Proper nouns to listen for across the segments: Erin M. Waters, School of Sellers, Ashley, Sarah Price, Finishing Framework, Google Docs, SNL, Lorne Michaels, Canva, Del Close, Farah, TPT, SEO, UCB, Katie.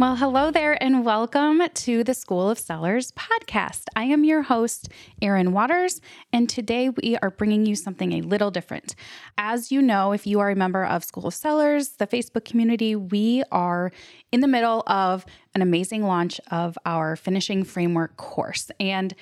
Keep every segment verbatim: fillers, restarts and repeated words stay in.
Well, hello there and welcome to the School of Sellers podcast. I am your host, Erin Waters, and today we are bringing you something a little different. As you know, if you are a member of School of Sellers, the Facebook community, we are in the middle of an amazing launch of our Finishing Framework course. And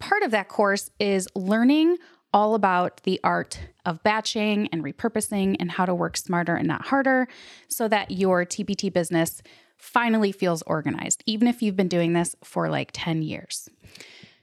part of that course is learning all about the art of batching and repurposing and how to work smarter and not harder so that your T P T business finally feels organized, even if you've been doing this for like ten years.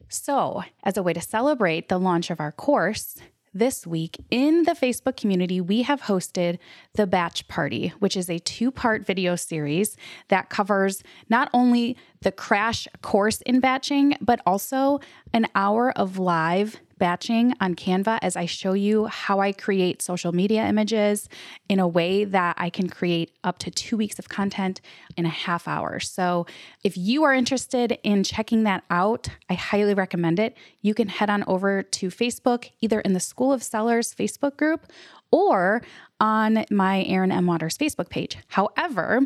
So, as a way to celebrate the launch of our course, this week in the Facebook community, we have hosted the Batch Party, which is a two-part video series that covers not only the crash course in batching, but also an hour of live batching on Canva as I show you how I create social media images in a way that I can create up to two weeks of content in a half hour. So if you are interested in checking that out, I highly recommend it. You can head on over to Facebook, either in the School of Sellers Facebook group or on my Erin M. Waters Facebook page. However,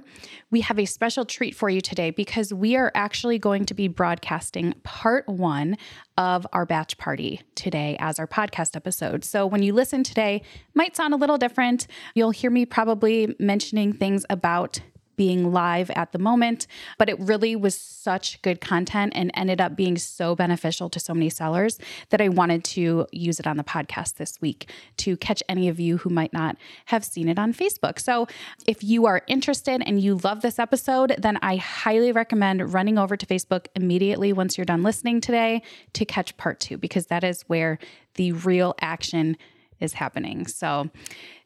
we have a special treat for you today because we are actually going to be broadcasting part one of our batch party today as our podcast episode. So when you listen today, it might sound a little different. You'll hear me probably mentioning things about being live at the moment, but it really was such good content and ended up being so beneficial to so many sellers that I wanted to use it on the podcast this week to catch any of you who might not have seen it on Facebook. So if you are interested and you love this episode, then I highly recommend running over to Facebook immediately once you're done listening today to catch part two, because that is where the real action is happening. So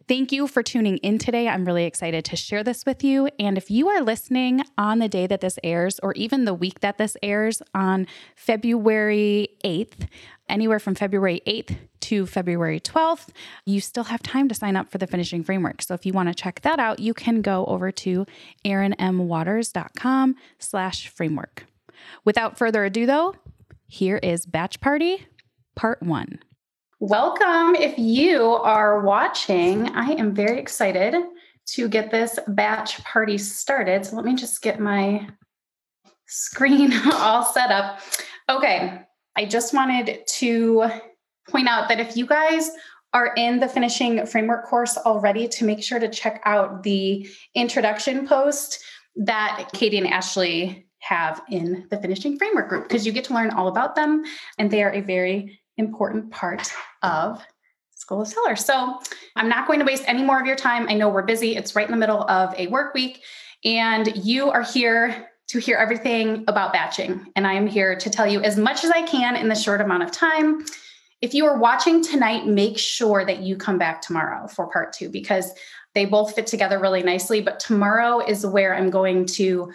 thank you for tuning in today. I'm really excited to share this with you. And if you are listening on the day that this airs, or even the week that this airs on February eighth, anywhere from February eighth to February twelfth, you still have time to sign up for the Finishing Framework. So if you want to check that out, you can go over to erinmwaters.com slash framework. Without further ado though, here is Batch Party Part one. Welcome. If you are watching, I am very excited to get this batch party started. So let me just get my screen all set up. Okay. I just wanted to point out that if you guys are in the Finishing Framework course already, to make sure to check out the introduction post that Katie and Ashley have in the Finishing Framework group, because you get to learn all about them and they are a very important part of School of Sellers. So I'm not going to waste any more of your time. I know we're busy. It's right in the middle of a work week and you are here to hear everything about batching. And I am here to tell you as much as I can in the short amount of time. If you are watching tonight, make sure that you come back tomorrow for part two, because they both fit together really nicely. But tomorrow is where I'm going to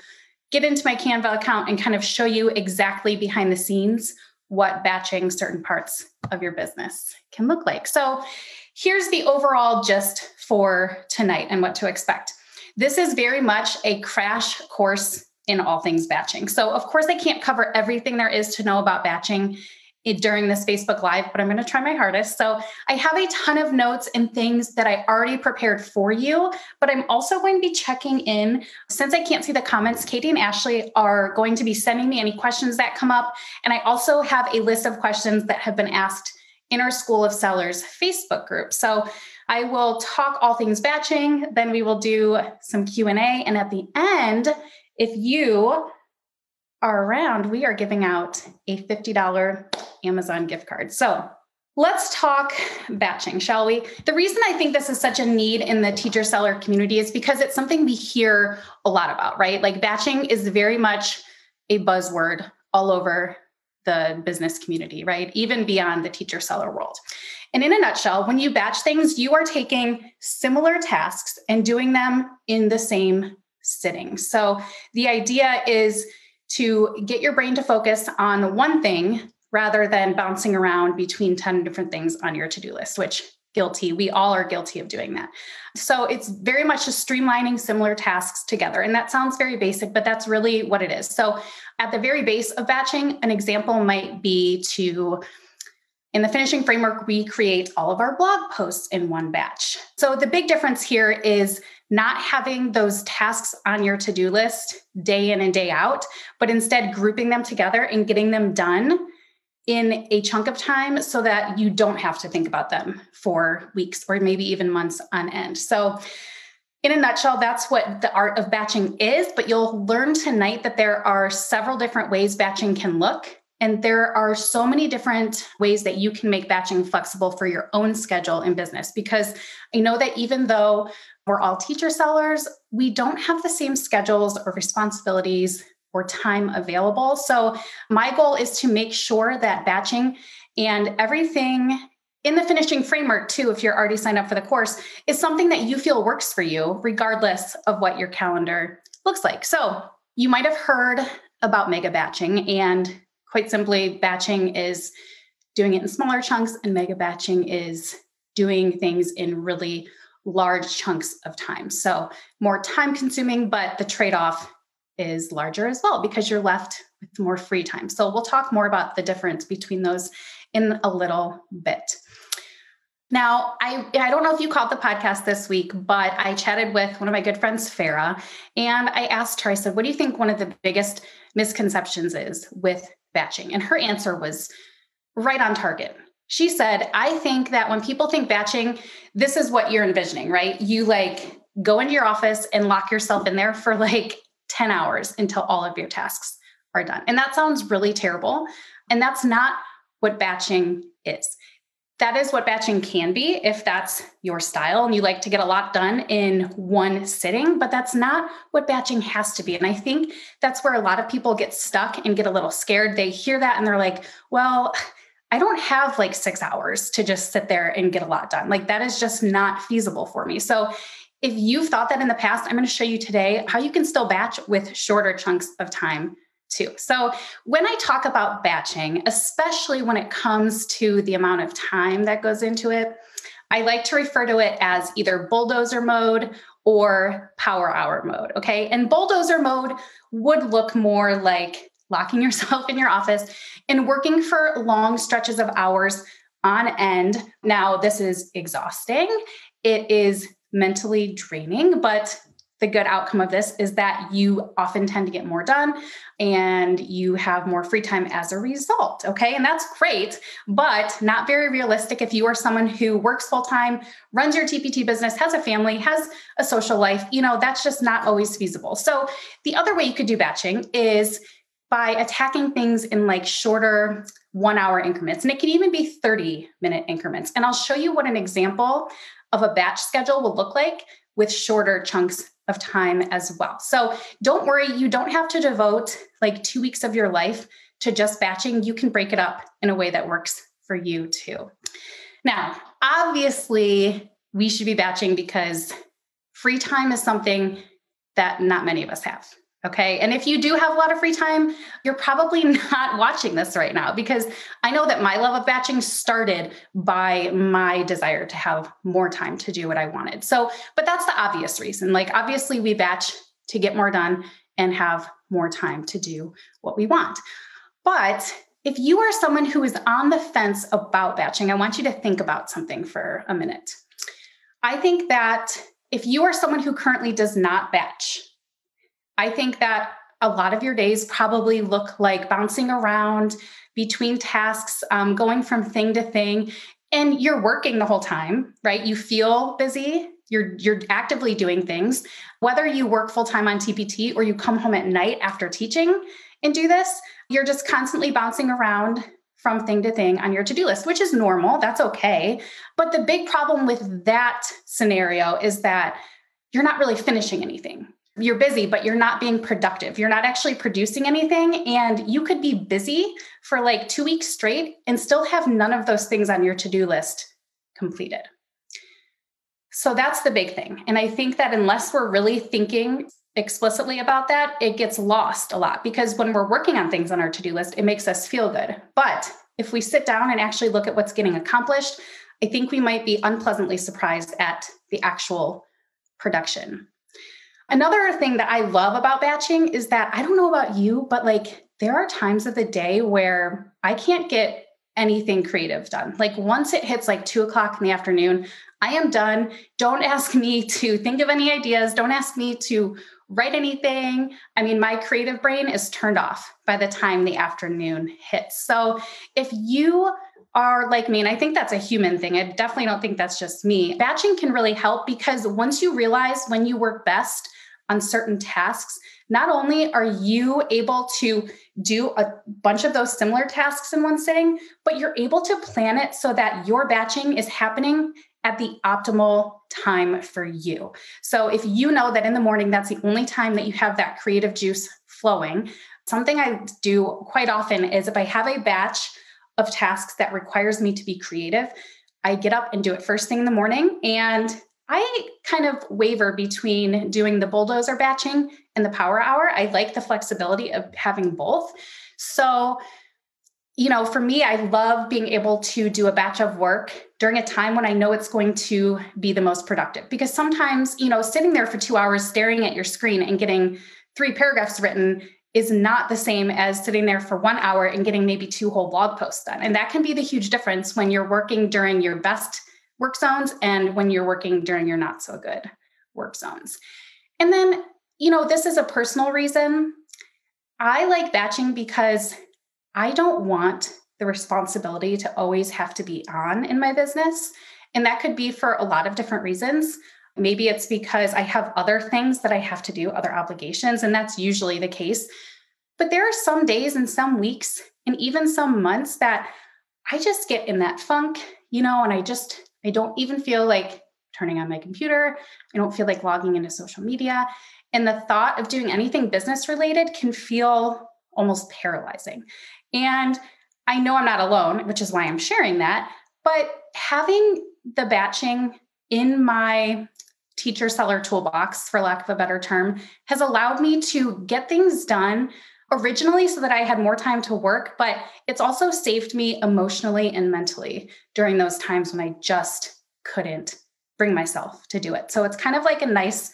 get into my Canva account and kind of show you exactly behind the scenes what batching certain parts of your business can look like. So here's the overall gist for tonight and what to expect. This is very much a crash course in all things batching. So of course I can't cover everything there is to know about batching during this Facebook Live, but I'm going to try my hardest. So I have a ton of notes and things that I already prepared for you, but I'm also going to be checking in. Since I can't see the comments, Katie and Ashley are going to be sending me any questions that come up. And I also have a list of questions that have been asked in our School of Sellers Facebook group. So I will talk all things batching, then we will do some Q and A. And at the end, if you are around, we are giving out a fifty dollars Amazon gift card. So let's talk batching, shall we? The reason I think this is such a need in the teacher seller community is because it's something we hear a lot about, right? Like batching is very much a buzzword all over the business community, right? Even beyond the teacher seller world. And in a nutshell, when you batch things, you are taking similar tasks and doing them in the same sitting. So the idea is to get your brain to focus on one thing rather than bouncing around between ten different things on your to-do list, which guilty. We all are guilty of doing that. So it's very much just streamlining similar tasks together. And that sounds very basic, but that's really what it is. So at the very base of batching, an example might be to, in the finishing framework, we create all of our blog posts in one batch. So the big difference here is not having those tasks on your to-do list day in and day out, but instead grouping them together and getting them done in a chunk of time so that you don't have to think about them for weeks or maybe even months on end. So in a nutshell, that's what the art of batching is, but you'll learn tonight that there are several different ways batching can look. And there are so many different ways that you can make batching flexible for your own schedule and business, because I know that even though we're all teacher sellers, we don't have the same schedules or responsibilities or time available. So my goal is to make sure that batching and everything in the finishing framework too, if you're already signed up for the course, is something that you feel works for you, regardless of what your calendar looks like. So you might have heard about mega batching, and quite simply, batching is doing it in smaller chunks, and mega batching is doing things in really large chunks of time. So more time consuming, but the trade-off is larger as well because you're left with more free time. So we'll talk more about the difference between those in a little bit. Now, I, I don't know if you caught the podcast this week, but I chatted with one of my good friends, Farah, and I asked her, I said, what do you think one of the biggest misconceptions is with batching? And her answer was right on target. She said, I think that when people think batching, this is what you're envisioning, right? You like go into your office and lock yourself in there for like ten hours until all of your tasks are done. And that sounds really terrible. And that's not what batching is. That is what batching can be if that's your style and you like to get a lot done in one sitting, but that's not what batching has to be. And I think that's where a lot of people get stuck and get a little scared. They hear that and they're like, well, I don't have like six hours to just sit there and get a lot done. Like that is just not feasible for me. So if you've thought that in the past, I'm going to show you today how you can still batch with shorter chunks of time too. So when I talk about batching, especially when it comes to the amount of time that goes into it, I like to refer to it as either bulldozer mode or power hour mode. Okay. And bulldozer mode would look more like locking yourself in your office and working for long stretches of hours on end. Now, this is exhausting. It is mentally draining, but the good outcome of this is that you often tend to get more done and you have more free time as a result. Okay. And that's great, but not very realistic if you are someone who works full-time, runs your T P T business, has a family, has a social life. You know, that's just not always feasible. So the other way you could do batching is by attacking things in like shorter one hour increments. And it can even be thirty minute increments. And I'll show you what an example of a batch schedule will look like with shorter chunks of time as well. So don't worry, you don't have to devote like two weeks of your life to just batching. You can break it up in a way that works for you too. Now, obviously we should be batching because free time is something that not many of us have. Okay. And if you do have a lot of free time, you're probably not watching this right now, because I know that my love of batching started by my desire to have more time to do what I wanted. So, but that's the obvious reason. Like, obviously we batch to get more done and have more time to do what we want. But if you are someone who is on the fence about batching, I want you to think about something for a minute. I think that if you are someone who currently does not batch, I think that a lot of your days probably look like bouncing around between tasks, um, going from thing to thing, and you're working the whole time, right? You feel busy, you're, you're actively doing things. Whether you work full-time on T P T or you come home at night after teaching and do this, you're just constantly bouncing around from thing to thing on your to-do list, which is normal, that's okay. But the big problem with that scenario is that you're not really finishing anything. You're busy, but you're not being productive. You're not actually producing anything. And you could be busy for like two weeks straight and still have none of those things on your to-do list completed. So that's the big thing. And I think that unless we're really thinking explicitly about that, it gets lost a lot, because when we're working on things on our to-do list, it makes us feel good. But if we sit down and actually look at what's getting accomplished, I think we might be unpleasantly surprised at the actual production. Another thing that I love about batching is that, I don't know about you, but like there are times of the day where I can't get anything creative done. Like once it hits like two o'clock in the afternoon, I am done. Don't ask me to think of any ideas. Don't ask me to write anything. I mean, my creative brain is turned off by the time the afternoon hits. So if you are like me, and I think that's a human thing, I definitely don't think that's just me, batching can really help, because once you realize when you work best on certain tasks, not only are you able to do a bunch of those similar tasks in one sitting, but you're able to plan it so that your batching is happening at the optimal time for you. So if you know that in the morning, that's the only time that you have that creative juice flowing, something I do quite often is if I have a batch of tasks that requires me to be creative, I get up and do it first thing in the morning. And I kind of waver between doing the bulldozer batching and the power hour. I like the flexibility of having both. So, you know, for me, I love being able to do a batch of work during a time when I know it's going to be the most productive, because sometimes, you know, sitting there for two hours staring at your screen and getting three paragraphs written is not the same as sitting there for one hour and getting maybe two whole blog posts done. And that can be the huge difference when you're working during your best work zones and when you're working during your not so good work zones. And then, you know, this is a personal reason. I like batching because I don't want the responsibility to always have to be on in my business. And that could be for a lot of different reasons. Maybe it's because I have other things that I have to do, other obligations, and that's usually the case. But there are some days and some weeks and even some months that I just get in that funk, you know, and I just, I don't even feel like turning on my computer. I don't feel like logging into social media. And the thought of doing anything business related can feel almost paralyzing. And I know I'm not alone, which is why I'm sharing that. But having the batching in my teacher seller toolbox, for lack of a better term, has allowed me to get things done originally so that I had more time to work, but it's also saved me emotionally and mentally during those times when I just couldn't bring myself to do it. So it's kind of like a nice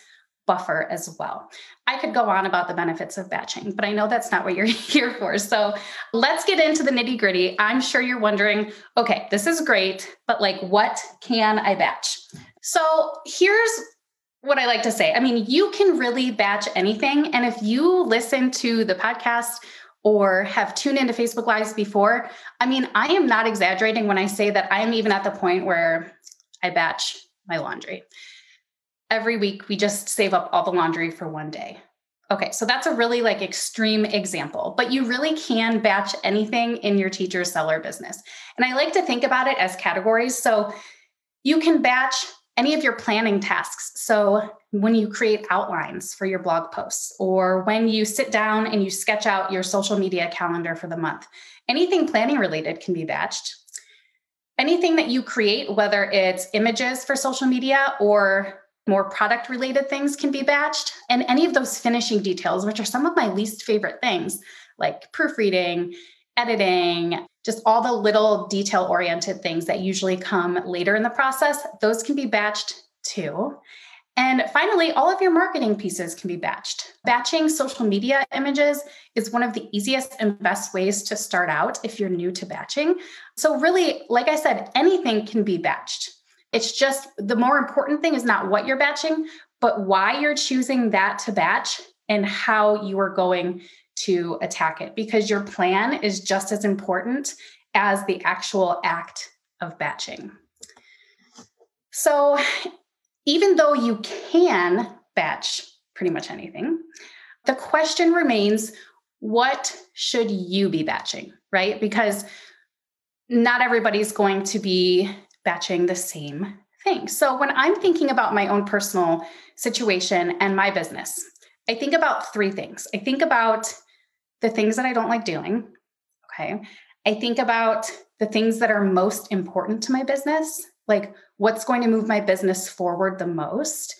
buffer as well. I could go on about the benefits of batching, but I know that's not what you're here for. So let's get into the nitty gritty. I'm sure you're wondering, okay, this is great, but like, what can I batch? So here's what I like to say. I mean, you can really batch anything. And if you listen to the podcast or have tuned into Facebook Lives before, I mean, I am not exaggerating when I say that I am even at the point where I batch my laundry. Every week, we just save up all the laundry for one day. Okay, so that's a really like extreme example, but you really can batch anything in your teacher seller business. And I like to think about it as categories. So you can batch any of your planning tasks. So when you create outlines for your blog posts, or when you sit down and you sketch out your social media calendar for the month, anything planning related can be batched. Anything that you create, whether it's images for social media or more product related things, can be batched. And any of those finishing details, which are some of my least favorite things, like proofreading, editing, just all the little detail-oriented things that usually come later in the process, those can be batched too. And finally, all of your marketing pieces can be batched. Batching social media images is one of the easiest and best ways to start out if you're new to batching. So really, like I said, anything can be batched. It's just the more important thing is not what you're batching, but why you're choosing that to batch and how you are going to attack it, because your plan is just as important as the actual act of batching. So even though you can batch pretty much anything, the question remains, what should you be batching, right? Because not everybody's going to be batching the same thing. So when I'm thinking about my own personal situation and my business, I think about three things. I think about the things that I don't like doing. Okay. I think about the things that are most important to my business, like what's going to move my business forward the most.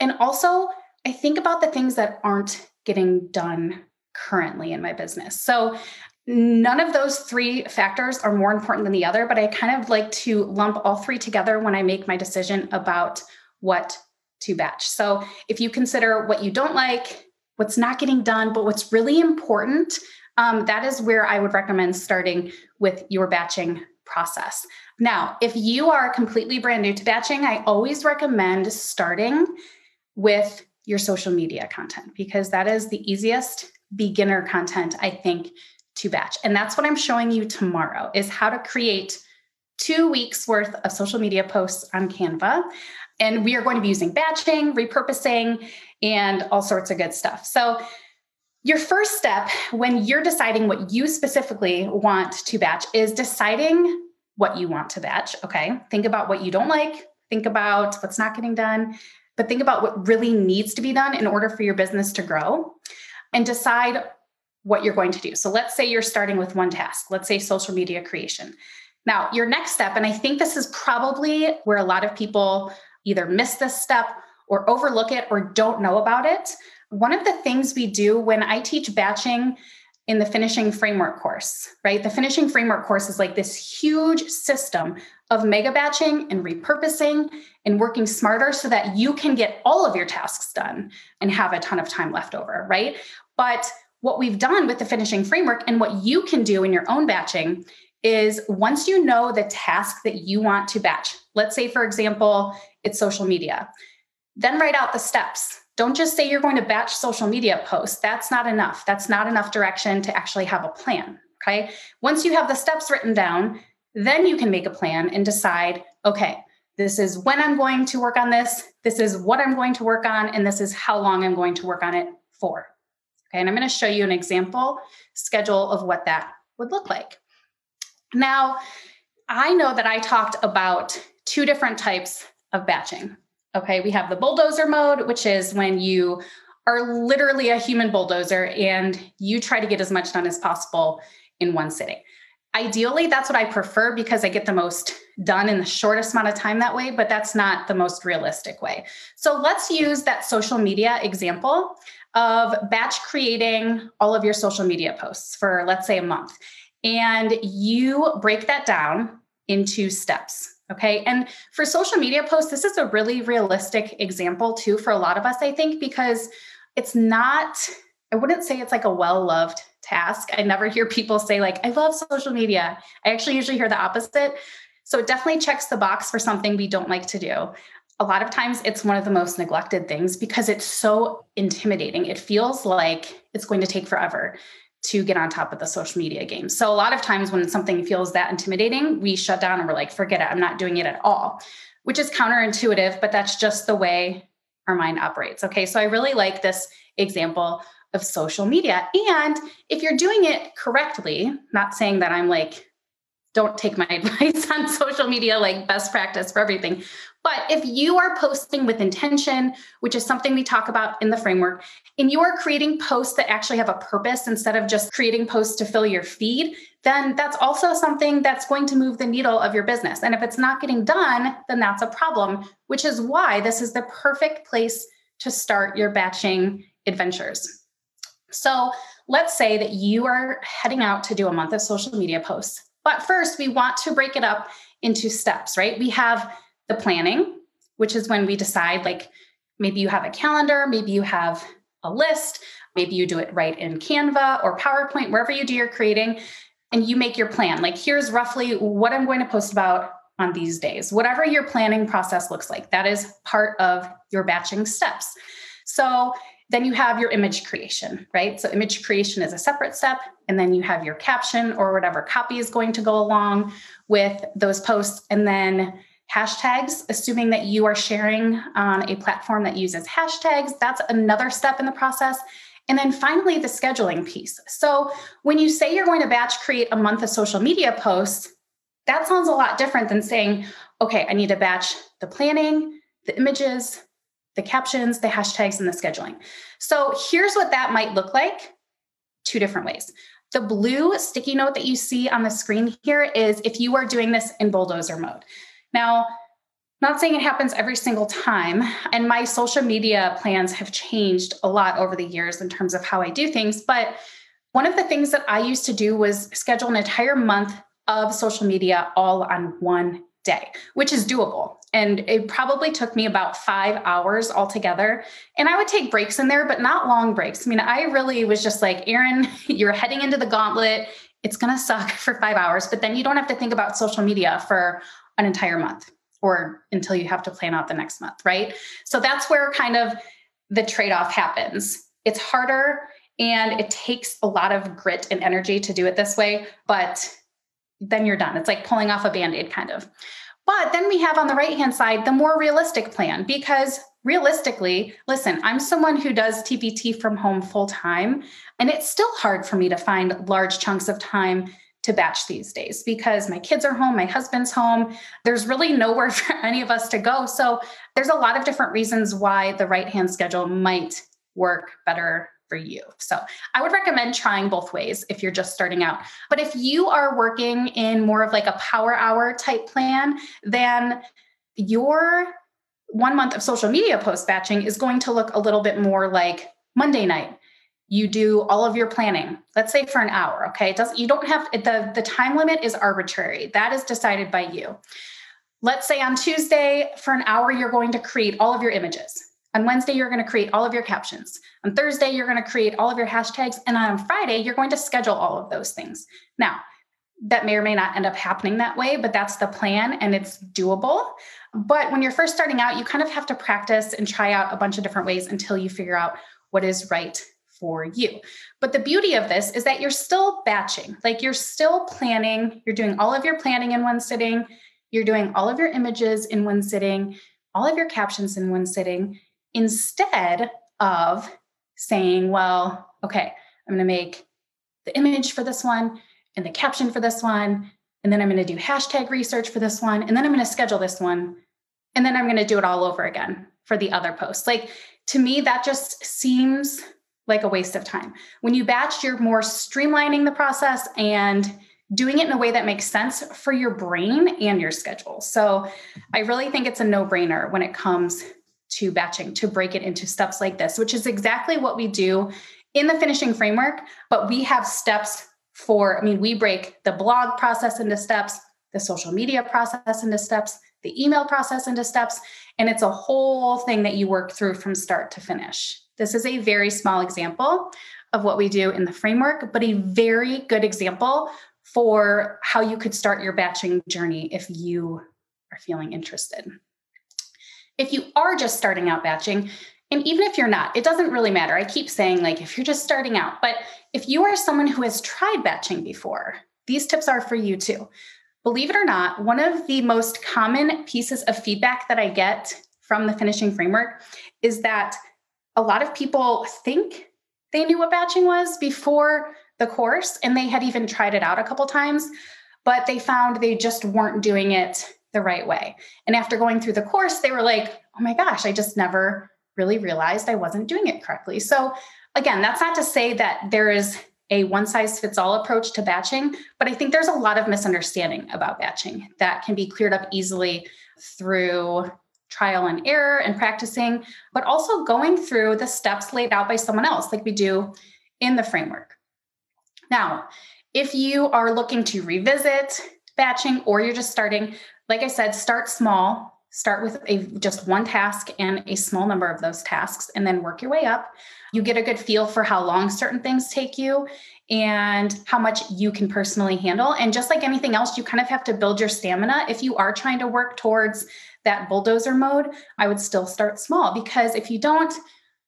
And also I think about the things that aren't getting done currently in my business. So None of those three factors are more important than the other, but I kind of like to lump all three together when I make my decision about what to batch. So if you consider what you don't like, what's not getting done, but what's really important, um, that is where I would recommend starting with your batching process. Now, if you are completely brand new to batching, I always recommend starting with your social media content, because that is the easiest beginner content, I think, to batch. And that's what I'm showing you tomorrow, is how to create two weeks worth of social media posts on Canva. And we are going to be using batching, repurposing, and all sorts of good stuff. So your first step when you're deciding what you specifically want to batch is deciding what you want to batch, okay? Think about what you don't like, think about what's not getting done, but think about what really needs to be done in order for your business to grow, and decide what you're going to do. So let's say you're starting with one task. Let's say social media creation. Now, your next step, and I think this is probably where a lot of people either miss this step or overlook it or don't know about it. One of the things we do when I teach batching in the Finishing Framework course, right? The Finishing Framework course is like this huge system of mega batching and repurposing and working smarter so that you can get all of your tasks done and have a ton of time left over, right? But what we've done with the Finishing Framework, and what you can do in your own batching, is once you know the task that you want to batch, let's say, for example, it's social media, then write out the steps. Don't just say you're going to batch social media posts. That's not enough. That's not enough direction to actually have a plan, okay? Once you have the steps written down, then you can make a plan and decide, okay, this is when I'm going to work on this, this is what I'm going to work on, and this is how long I'm going to work on it for, okay? And I'm going to show you an example schedule of what that would look like. Now, I know that I talked about two different types of batching. Okay, we have the bulldozer mode, which is when you are literally a human bulldozer and you try to get as much done as possible in one sitting. Ideally, that's what I prefer because I get the most done in the shortest amount of time that way, but that's not the most realistic way. So let's use that social media example of batch creating all of your social media posts for, let's say, a month. And you break that down into steps. Okay. And for social media posts, this is a really realistic example too, for a lot of us, I think, because it's not, I wouldn't say it's like a well-loved task. I never hear people say like, I love social media. I actually usually hear the opposite. So it definitely checks the box for something we don't like to do. A lot of times it's one of the most neglected things because it's so intimidating. It feels like it's going to take forever to get on top of the social media game. So a lot of times when something feels that intimidating, we shut down and we're like, forget it, I'm not doing it at all, which is counterintuitive, but that's just the way our mind operates. Okay, so I really like this example of social media. And if you're doing it correctly, not saying that I'm like, don't take my advice on social media, like best practice for everything. But if you are posting with intention, which is something we talk about in the framework, and you are creating posts that actually have a purpose instead of just creating posts to fill your feed, then that's also something that's going to move the needle of your business. And if it's not getting done, then that's a problem, which is why this is the perfect place to start your batching adventures. So let's say that you are heading out to do a month of social media posts. But first, we want to break it up into steps, right? We have the planning, which is when we decide, like, maybe you have a calendar, maybe you have a list, maybe you do it right in Canva or PowerPoint, wherever you do your creating, and you make your plan. Like, here's roughly what I'm going to post about on these days, whatever your planning process looks like. That is part of your batching steps. So then you have your image creation, right? So image creation is a separate step. And then you have your caption or whatever copy is going to go along with those posts. And then hashtags, assuming that you are sharing on a platform that uses hashtags, that's another step in the process. And then finally, the scheduling piece. So when you say you're going to batch create a month of social media posts, that sounds a lot different than saying, okay, I need to batch the planning, the images, the captions, the hashtags, and the scheduling. So here's what that might look like two different ways. The blue sticky note that you see on the screen here is if you are doing this in bulldozer mode. Now, not saying it happens every single time, and my social media plans have changed a lot over the years in terms of how I do things, but One of the things that I used to do was schedule an entire month of social media all on one day, which is doable. And it probably took me about five hours altogether. And I would take breaks in there, but not long breaks. I mean, I really was just like, Erin, you're heading into the gauntlet. It's going to suck for five hours, but then you don't have to think about social media for an entire month or until you have to plan out the next month, right? So that's where kind of the trade-off happens. It's harder and it takes a lot of grit and energy to do it this way, but then you're done. It's like pulling off a Band-Aid kind of. But then we have on the right-hand side, the more realistic plan, because realistically, listen, I'm someone who does T P T from home full time, and it's still hard for me to find large chunks of time to batch these days because my kids are home, my husband's home. There's really nowhere for any of us to go. So there's a lot of different reasons why the right-hand schedule might work better for you. So I would recommend trying both ways if you're just starting out. But if you are working in more of like a power hour type plan, then your one month of social media post batching is going to look a little bit more like Monday night. You do all of your planning, let's say for an hour. Okay. It doesn't, you don't have the, the time limit is arbitrary. That is decided by you. Let's say on Tuesday for an hour, you're going to create all of your images. On Wednesday, you're going to create all of your captions. On Thursday, you're going to create all of your hashtags. And on Friday, you're going to schedule all of those things. Now, that may or may not end up happening that way, but that's the plan and it's doable. But when you're first starting out, you kind of have to practice and try out a bunch of different ways until you figure out what is right for you. But the beauty of this is that you're still batching, like you're still planning. You're doing all of your planning in one sitting. You're doing all of your images in one sitting, all of your captions in one sitting. Instead of saying, well, okay, I'm going to make the image for this one and the caption for this one, and then I'm going to do hashtag research for this one, and then I'm going to schedule this one, and then I'm going to do it all over again for the other posts. Like, to me, that just seems like a waste of time. When you batch, you're more streamlining the process and doing it in a way that makes sense for your brain and your schedule. So I really think it's a no-brainer when it comes to batching, to break it into steps like this, which is exactly what we do in the Finishing Framework. But we have steps for, I mean, we break the blog process into steps, the social media process into steps, the email process into steps, and it's a whole thing that you work through from start to finish. This is a very small example of what we do in the framework, but a very good example for how you could start your batching journey if you are feeling interested. If you are just starting out batching, and even if you're not, it doesn't really matter. I keep saying, like, if you're just starting out, but if you are someone who has tried batching before, these tips are for you too. Believe it or not, one of the most common pieces of feedback that I get from the Finishing Framework is that a lot of people think they knew what batching was before the course, and they had even tried it out a couple times, but they found they just weren't doing it the right way. And after going through the course, they were like, oh my gosh, I just never really realized I wasn't doing it correctly. So again, that's not to say that there is a one size fits all approach to batching, but I think there's a lot of misunderstanding about batching that can be cleared up easily through trial and error and practicing, but also going through the steps laid out by someone else, like we do in the framework. Now, if you are looking to revisit batching or you're just starting, like I said, start small, start with a, just one task and a small number of those tasks, and then work your way up. You get a good feel for how long certain things take you and how much you can personally handle. And just like anything else, you kind of have to build your stamina. If you are trying to work towards that bulldozer mode, I would still start small, because if you don't,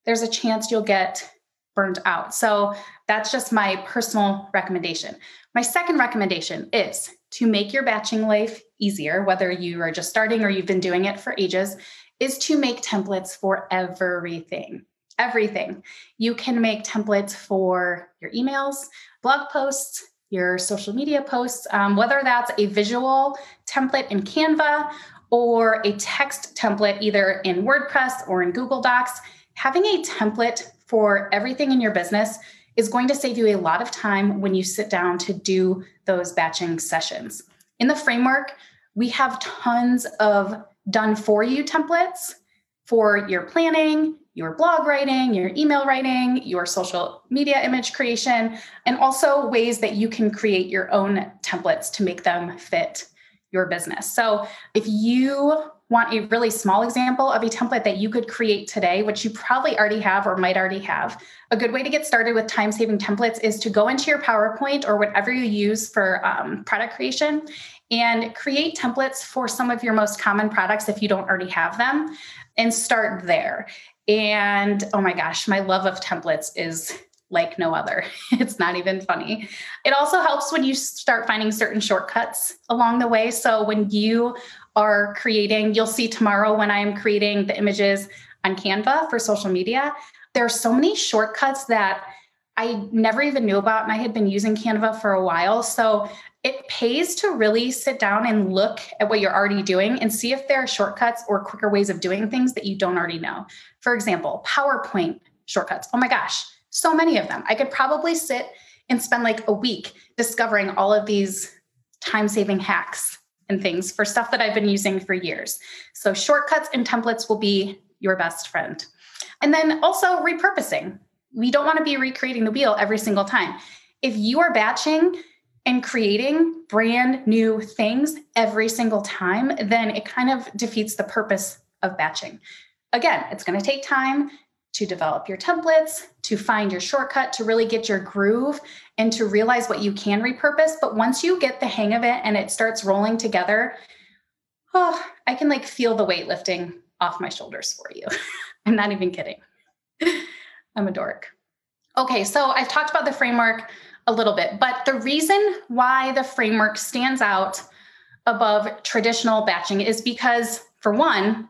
there's a chance you'll get burned out. So that's just my personal recommendation. My second recommendation is to make your batching life easier, whether you are just starting or you've been doing it for ages, is to make templates for everything. Everything. You can make templates for your emails, blog posts, your social media posts, um, whether that's a visual template in Canva or a text template either in WordPress or in Google Docs. Having a template for everything in your business is going to save you a lot of time when you sit down to do those batching sessions. In the framework, we have tons of done for you templates for your planning, your blog writing, your email writing, your social media image creation, and also ways that you can create your own templates to make them fit your business. So if you want a really small example of a template that you could create today, which you probably already have or might already have, a good way to get started with time-saving templates is to go into your PowerPoint or whatever you use for um, product creation and create templates for some of your most common products if you don't already have them, and start there. And oh my gosh, my love of templates is like no other. It's not even funny. It also helps when you start finding certain shortcuts along the way. So when you are creating, you'll see tomorrow when I'm creating the images on Canva for social media, there are so many shortcuts that I never even knew about. And I had been using Canva for a while. So it pays to really sit down and look at what you're already doing and see if there are shortcuts or quicker ways of doing things that you don't already know. For example, PowerPoint shortcuts. Oh my gosh. So many of them. I could probably sit and spend like a week discovering all of these time-saving hacks and things for stuff that I've been using for years. So shortcuts and templates will be your best friend. And then also repurposing. We don't want to be recreating the wheel every single time. If you are batching and creating brand new things every single time, then it kind of defeats the purpose of batching. Again, it's going to take time to develop your templates, to find your shortcut, to really get your groove and to realize what you can repurpose. But once you get the hang of it and it starts rolling together, oh, I can like feel the weight lifting off my shoulders for you. I'm not even kidding. I'm a dork. Okay, so I've talked about the framework a little bit, but the reason why the framework stands out above traditional batching is because, for one,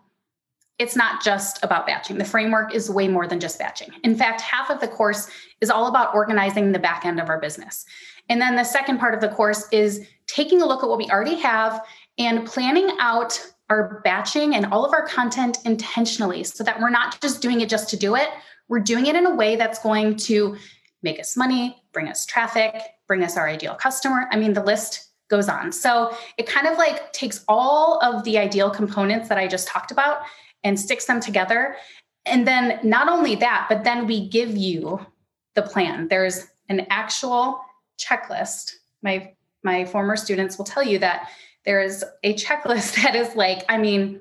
it's not just about batching. The framework is way more than just batching. In fact, half of the course is all about organizing the back end of our business. And then the second part of the course is taking a look at what we already have and planning out our batching and all of our content intentionally so that we're not just doing it just to do it. We're doing it in a way that's going to make us money, bring us traffic, bring us our ideal customer. I mean, the list goes on. So it kind of like takes all of the ideal components that I just talked about and sticks them together. And then not only that, but then we give you the plan. There's an actual checklist. My, my former students will tell you that there is a checklist that is like, I mean,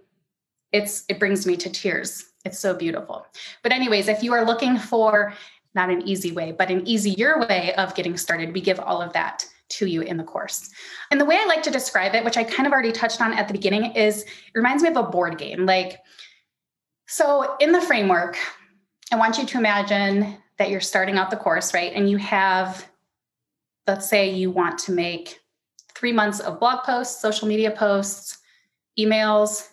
it's, it brings me to tears. It's so beautiful. But anyways, if you are looking for not an easy way, but an easier way of getting started, we give all of that to you in the course. And the way I like to describe it, which I kind of already touched on at the beginning, is it reminds me of a board game. Like, so in the framework, I want you to imagine that you're starting out the course, right? And you have, let's say you want to make three months of blog posts, social media posts, emails,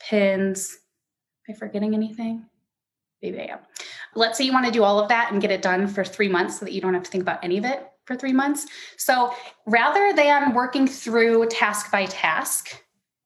pins. Am I forgetting anything? Maybe I am. Let's say you want to do all of that and get it done for three months so that you don't have to think about any of it for three months. So rather than working through task by task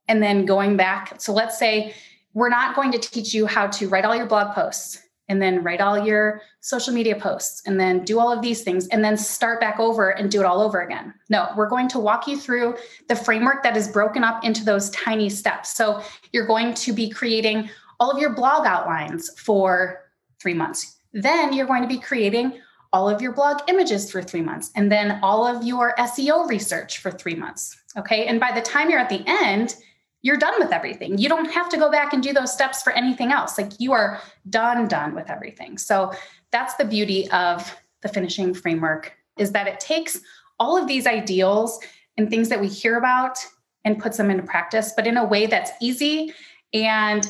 and then going back, so let's say we're not going to teach you how to write all your blog posts and then write all your social media posts and then do all of these things and then start back over and do it all over again. No, we're going to walk you through the framework that is broken up into those tiny steps. So you're going to be creating all of your blog outlines for three months. Then you're going to be creating all of your blog images for three months, and then all of your S E O research for three months, okay? And by the time you're at the end, you're done with everything. You don't have to go back and do those steps for anything else. Like you are done, done with everything. So that's the beauty of the finishing framework, is that it takes all of these ideals and things that we hear about and puts them into practice, but in a way that's easy and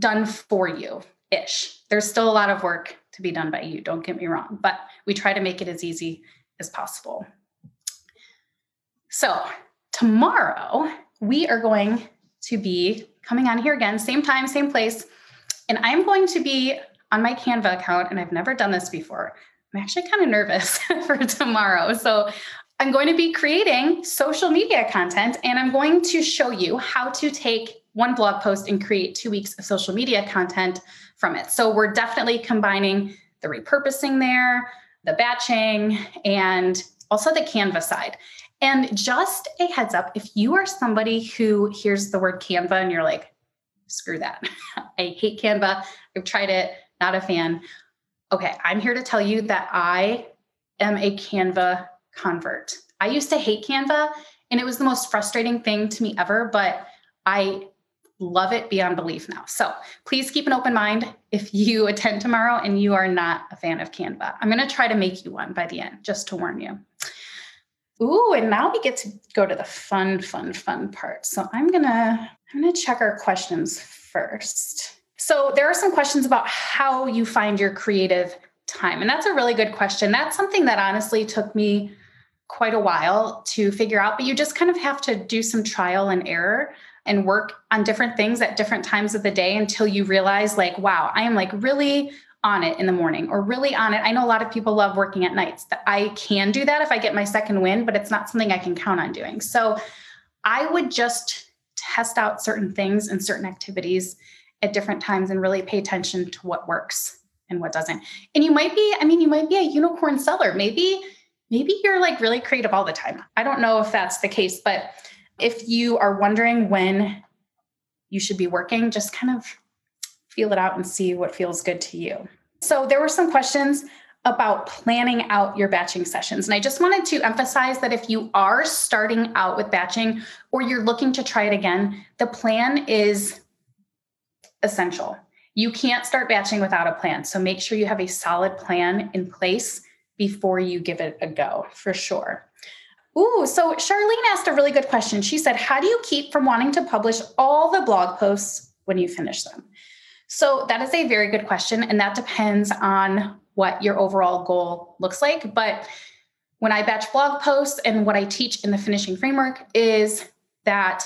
done for you-ish. There's still a lot of work to be done by you, don't get me wrong, but we try to make it as easy as possible. So tomorrow we are going to be coming on here again, same time, same place. And I'm going to be on my Canva account, and I've never done this before. I'm actually kind of nervous for tomorrow. So I'm going to be creating social media content, and I'm going to show you how to take one blog post and create two weeks of social media content from it. So we're definitely combining the repurposing there, the batching, and also the Canva side. And just a heads up, if you are somebody who hears the word Canva and you're like, screw that. I hate Canva. I've tried it, not a fan. Okay, I'm here to tell you that I am a Canva convert. I used to hate Canva and it was the most frustrating thing to me ever, but I love it beyond belief now. So please keep an open mind if you attend tomorrow and you are not a fan of Canva. I'm going to try to make you one by the end, just to warn you. Ooh, and now we get to go to the fun, fun, fun part. So I'm going to, I'm going to check our questions first. So there are some questions about how you find your creative time. And that's a really good question. That's something that honestly took me quite a while to figure out, but you just kind of have to do some trial and error and work on different things at different times of the day until you realize like, wow, I am like really on it in the morning or really on it. I know a lot of people love working at nights. I can do that if I get my second win, but it's not something I can count on doing. So I would just test out certain things and certain activities at different times and really pay attention to what works and what doesn't. And you might be, I mean, you might be a unicorn seller. Maybe, maybe you're like really creative all the time. I don't know if that's the case, but if you are wondering when you should be working, just kind of feel it out and see what feels good to you. So there were some questions about planning out your batching sessions. And I just wanted to emphasize that if you are starting out with batching or you're looking to try it again, the plan is essential. You can't start batching without a plan. So make sure you have a solid plan in place before you give it a go, for sure. Ooh, so Charlene asked a really good question. She said, how do you keep from wanting to publish all the blog posts when you finish them? So that is a very good question. And that depends on what your overall goal looks like. But when I batch blog posts and what I teach in the Finishing Framework is that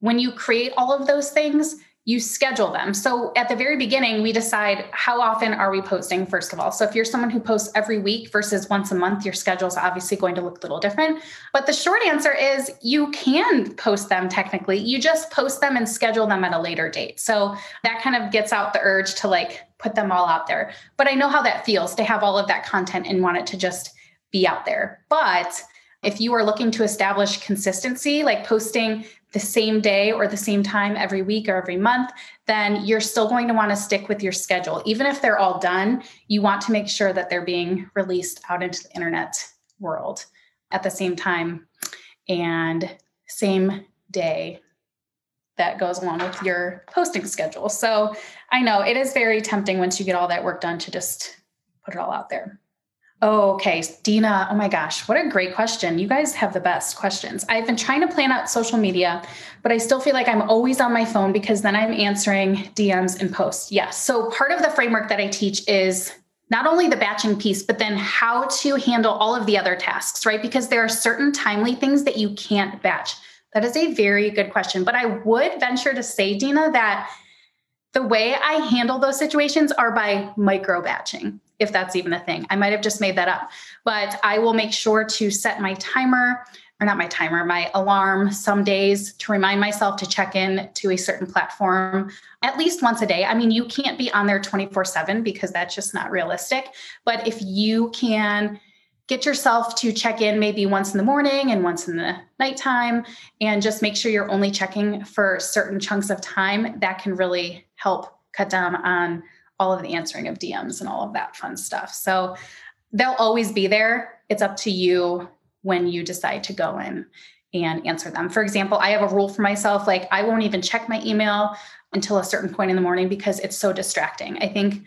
when you create all of those things, you schedule them. So at the very beginning, we decide how often are we posting, first of all. So if you're someone who posts every week versus once a month, your schedule is obviously going to look a little different. But the short answer is you can post them technically. You just post them and schedule them at a later date. So that kind of gets out the urge to like put them all out there. But I know how that feels to have all of that content and want it to just be out there. But if you are looking to establish consistency, like posting the same day or the same time every week or every month, then you're still going to want to stick with your schedule. Even if they're all done, you want to make sure that they're being released out into the internet world at the same time and same day that goes along with your posting schedule. So I know it is very tempting once you get all that work done to just put it all out there. Okay, Dina, oh my gosh, what a great question. You guys have the best questions. I've been trying to plan out social media, but I still feel like I'm always on my phone because then I'm answering D Ms and posts. Yes. Yeah, so part of the framework that I teach is not only the batching piece, but then how to handle all of the other tasks, right? Because there are certain timely things that you can't batch. That is a very good question. But I would venture to say, Dina, that the way I handle those situations are by micro batching, if that's even a thing. I might have just made that up, but I will make sure to set my timer, or not my timer, my alarm some days to remind myself to check in to a certain platform at least once a day. I mean, you can't be on there twenty-four seven because that's just not realistic. But if you can get yourself to check in maybe once in the morning and once in the nighttime, and just make sure you're only checking for certain chunks of time, that can really help cut down on all of the answering of D Ms and all of that fun stuff. So they'll always be there. It's up to you when you decide to go in and answer them. For example, I have a rule for myself, like I won't even check my email until a certain point in the morning because it's so distracting. I think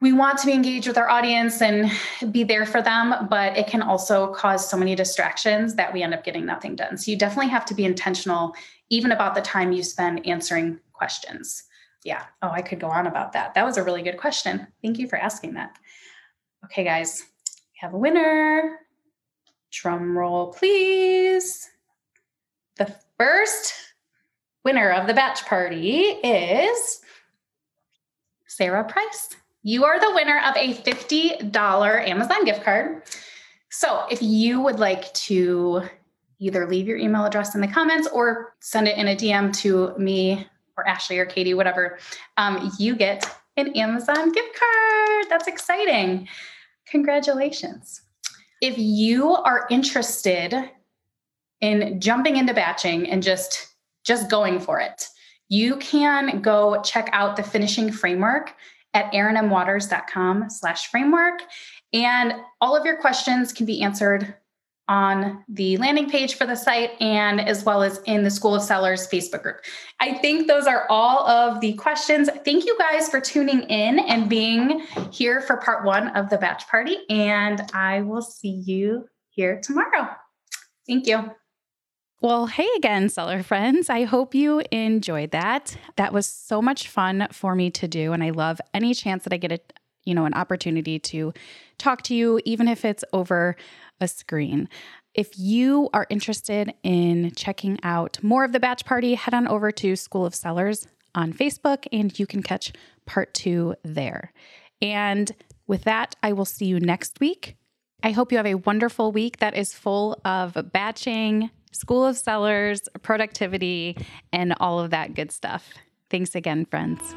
we want to be engaged with our audience and be there for them, but it can also cause so many distractions that we end up getting nothing done. So you definitely have to be intentional, even about the time you spend answering questions. Yeah. Oh, I could go on about that. That was a really good question. Thank you for asking that. Okay, guys, we have a winner. Drum roll, please. The first winner of the batch party is Sarah Price. You are the winner of a fifty dollars Amazon gift card. So if you would like to either leave your email address in the comments or send it in a D M to me or Ashley or Katie, whatever, um, you get an Amazon gift card. That's exciting. Congratulations. If you are interested in jumping into batching and just, just going for it, you can go check out the Finishing Framework at erin m waters dot com slash framework. And all of your questions can be answered on the landing page for the site, and as well as in the School of Sellers Facebook group. I think those are all of the questions. Thank you guys for tuning in and being here for part one of the batch party. And I will see you here tomorrow. Thank you. Well, hey again, seller friends. I hope you enjoyed that. That was so much fun for me to do. And I love any chance that I get a, you know, an opportunity to talk to you, even if it's over a screen. If you are interested in checking out more of the batch party, head on over to School of Sellers on Facebook and you can catch part two there. And with that, I will see you next week. I hope you have a wonderful week that is full of batching, School of Sellers, productivity, and all of that good stuff. Thanks again, friends.